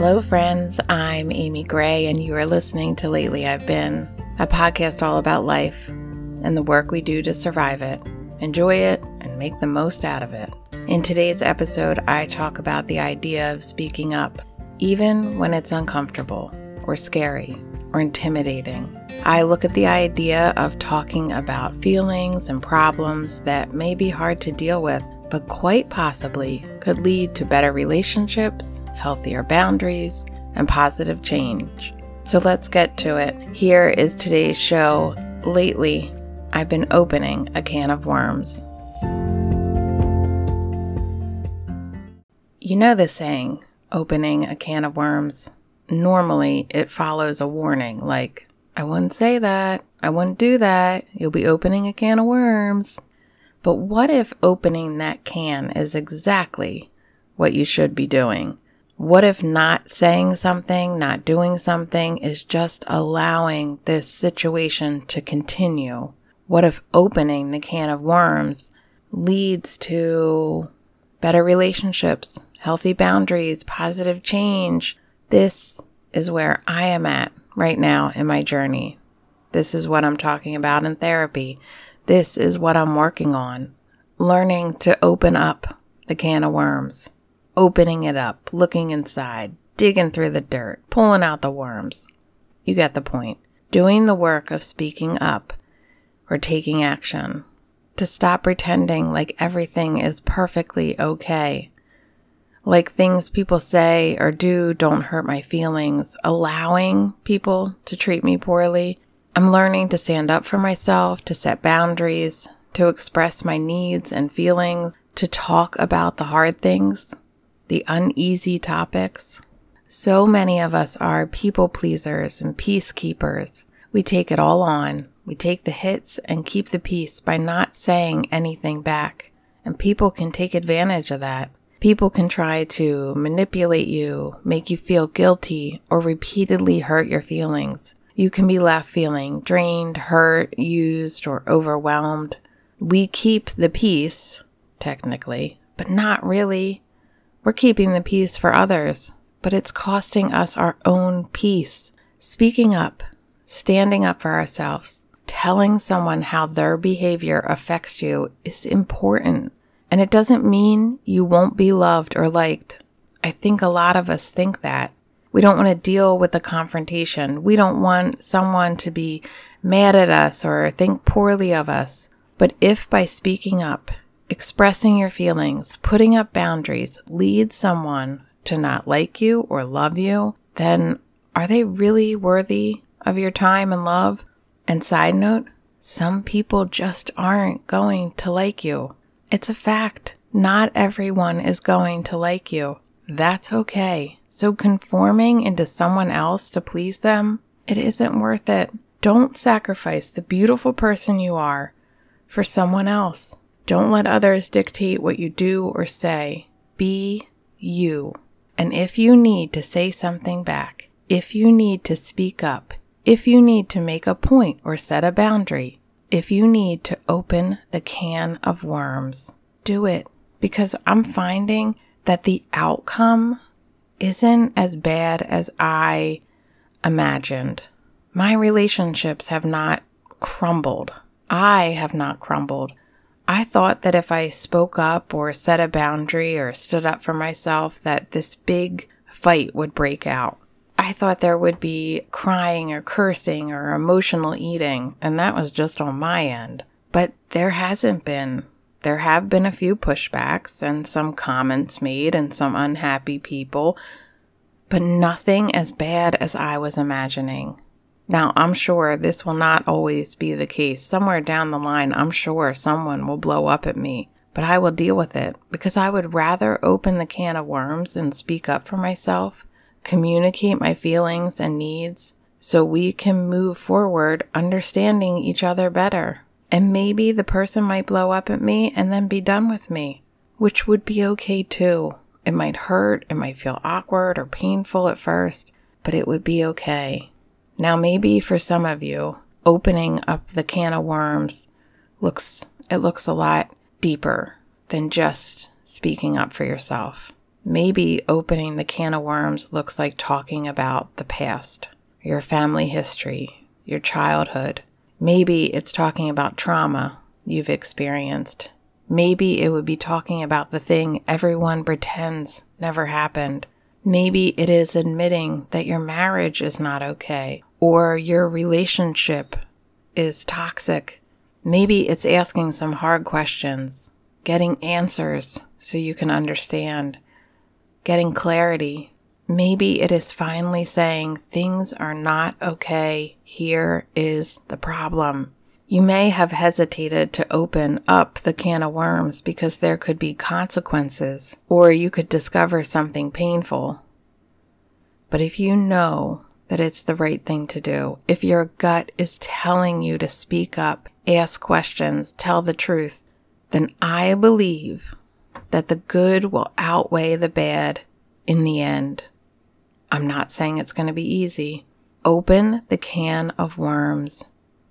Hello friends, I'm Amy Gray and you are listening to Lately I've Been, a podcast all about life and the work we do to survive it, enjoy it, and make the most out of it. In today's episode, I talk about the idea of speaking up, even when it's uncomfortable, or scary, or intimidating. I look at the idea of talking about feelings and problems that may be hard to deal with, but quite possibly could lead to better relationships, healthier boundaries, and positive change. So let's get to it. Here is today's show. Lately, I've been opening a can of worms. You know the saying, opening a can of worms? Normally, it follows a warning like, I wouldn't say that, I wouldn't do that, you'll be opening a can of worms. But what if opening that can is exactly what you should be doing? What if not saying something, not doing something is just allowing this situation to continue? What if opening the can of worms leads to better relationships, healthy boundaries, positive change? This is where I am at right now in my journey. This is what I'm talking about in therapy. This is what I'm working on. Learning to open up the can of worms. Opening it up, looking inside, digging through the dirt, pulling out the worms. You get the point. Doing the work of speaking up or taking action. To stop pretending like everything is perfectly okay. Like things people say or do don't hurt my feelings. Allowing people to treat me poorly. I'm learning to stand up for myself, to set boundaries, to express my needs and feelings, to talk about the hard things. The uneasy topics. So many of us are people pleasers and peacekeepers. We take it all on. We take the hits and keep the peace by not saying anything back. And people can take advantage of that. People can try to manipulate you, make you feel guilty, or repeatedly hurt your feelings. You can be left feeling drained, hurt, used, or overwhelmed. We keep the peace, technically, but not really. We're keeping the peace for others, but it's costing us our own peace. Speaking up, standing up for ourselves, telling someone how their behavior affects you is important. And it doesn't mean you won't be loved or liked. I think a lot of us think that. We don't want to deal with the confrontation. We don't want someone to be mad at us or think poorly of us. But if by speaking up, expressing your feelings, putting up boundaries, leads someone to not like you or love you, then are they really worthy of your time and love? And side note, some people just aren't going to like you. It's a fact. Not everyone is going to like you. That's okay. So conforming into someone else to please them, it isn't worth it. Don't sacrifice the beautiful person you are for someone else. Don't let others dictate what you do or say. Be you. And if you need to say something back, if you need to speak up, if you need to make a point or set a boundary, if you need to open the can of worms, do it. Because I'm finding that the outcome isn't as bad as I imagined. My relationships have not crumbled. I have not crumbled. I thought that if I spoke up or set a boundary or stood up for myself, that this big fight would break out. I thought there would be crying or cursing or emotional eating, and that was just on my end. But there hasn't been. There have been a few pushbacks and some comments made and some unhappy people, but nothing as bad as I was imagining. Now, I'm sure this will not always be the case. Somewhere down the line, I'm sure someone will blow up at me, but I will deal with it because I would rather open the can of worms and speak up for myself, communicate my feelings and needs so we can move forward understanding each other better. And maybe the person might blow up at me and then be done with me, which would be okay too. It might hurt, it might feel awkward or painful at first, but it would be okay. Now, maybe for some of you, opening up the can of worms looks a lot deeper than just speaking up for yourself. Maybe opening the can of worms looks like talking about the past, your family history, your childhood. Maybe it's talking about trauma you've experienced. Maybe it would be talking about the thing everyone pretends never happened. Maybe it is admitting that your marriage is not okay, or your relationship is toxic. Maybe it's asking some hard questions, getting answers so you can understand, getting clarity. Maybe it is finally saying things are not okay. Here is the problem. You may have hesitated to open up the can of worms because there could be consequences, or you could discover something painful. But if you know that it's the right thing to do, if your gut is telling you to speak up, ask questions, tell the truth, then I believe that the good will outweigh the bad in the end. I'm not saying it's going to be easy. Open the can of worms.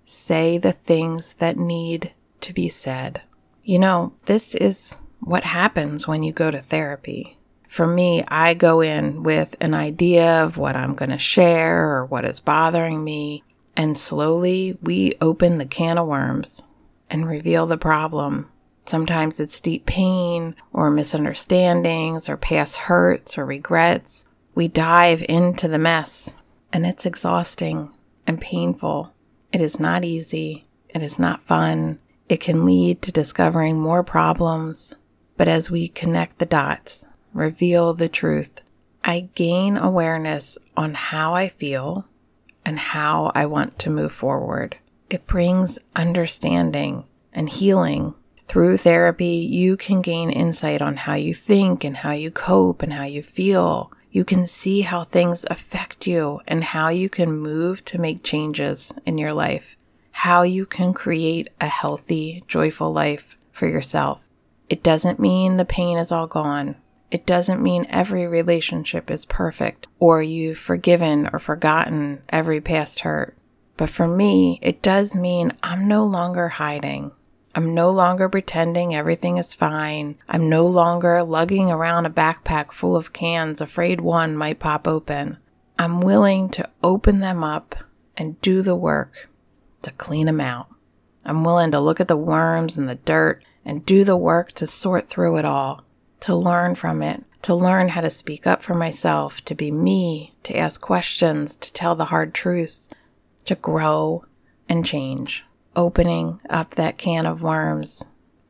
Say the things that need to be said. You know, this is what happens when you go to therapy. For me, I go in with an idea of what I'm going to share or what is bothering me, and slowly we open the can of worms and reveal the problem. Sometimes it's deep pain or misunderstandings or past hurts or regrets. We dive into the mess, and it's exhausting and painful. It is not easy. It is not fun. It can lead to discovering more problems. But as we connect the dots, reveal the truth, I gain awareness on how I feel and how I want to move forward. It brings understanding and healing. Through therapy, you can gain insight on how you think and how you cope and how you feel. You can see how things affect you and how you can move to make changes in your life, how you can create a healthy, joyful life for yourself. It doesn't mean the pain is all gone. It doesn't mean every relationship is perfect or you've forgiven or forgotten every past hurt. But for me, it does mean I'm no longer hiding. I'm no longer pretending everything is fine. I'm no longer lugging around a backpack full of cans, afraid one might pop open. I'm willing to open them up and do the work to clean them out. I'm willing to look at the worms and the dirt and do the work to sort through it all, to learn from it, to learn how to speak up for myself, to be me, to ask questions, to tell the hard truths, to grow and change. Opening up that can of worms.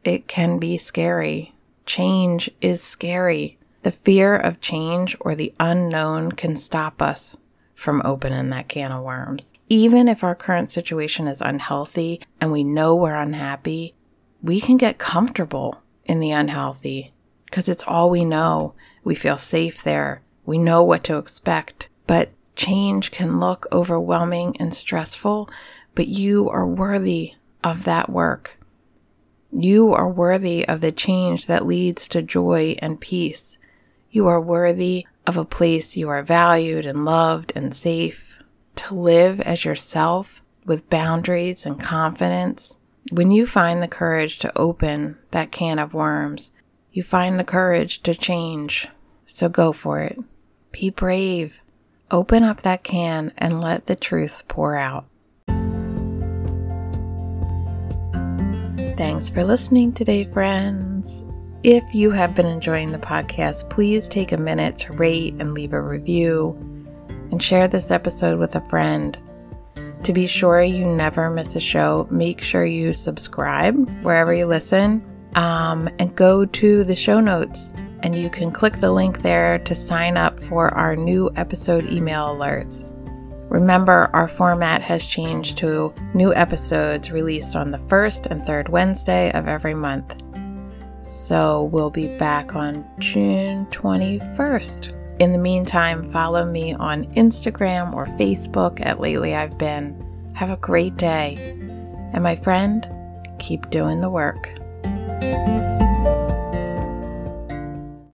It can be scary. Change is scary. The fear of change or the unknown can stop us from opening that can of worms. Even if our current situation is unhealthy and we know we're unhappy, we can get comfortable in the unhealthy because it's all we know. We feel safe there. We know what to expect. But change can look overwhelming and stressful. But you are worthy of that work. You are worthy of the change that leads to joy and peace. You are worthy of a place you are valued and loved and safe, to live as yourself with boundaries and confidence. When you find the courage to open that can of worms, you find the courage to change. So go for it. Be brave. Open up that can and let the truth pour out. Thanks for listening today, friends. If you have been enjoying the podcast, please take a minute to rate and leave a review and share this episode with a friend. To be sure you never miss a show, make sure you subscribe wherever you listen, and go to the show notes and you can click the link there to sign up for our new episode email alerts. Remember, our format has changed to new episodes released on the first and third Wednesday of every month. So we'll be back on June 21st. In the meantime, follow me on Instagram or Facebook at Lately I've Been. Have a great day. And my friend, keep doing the work.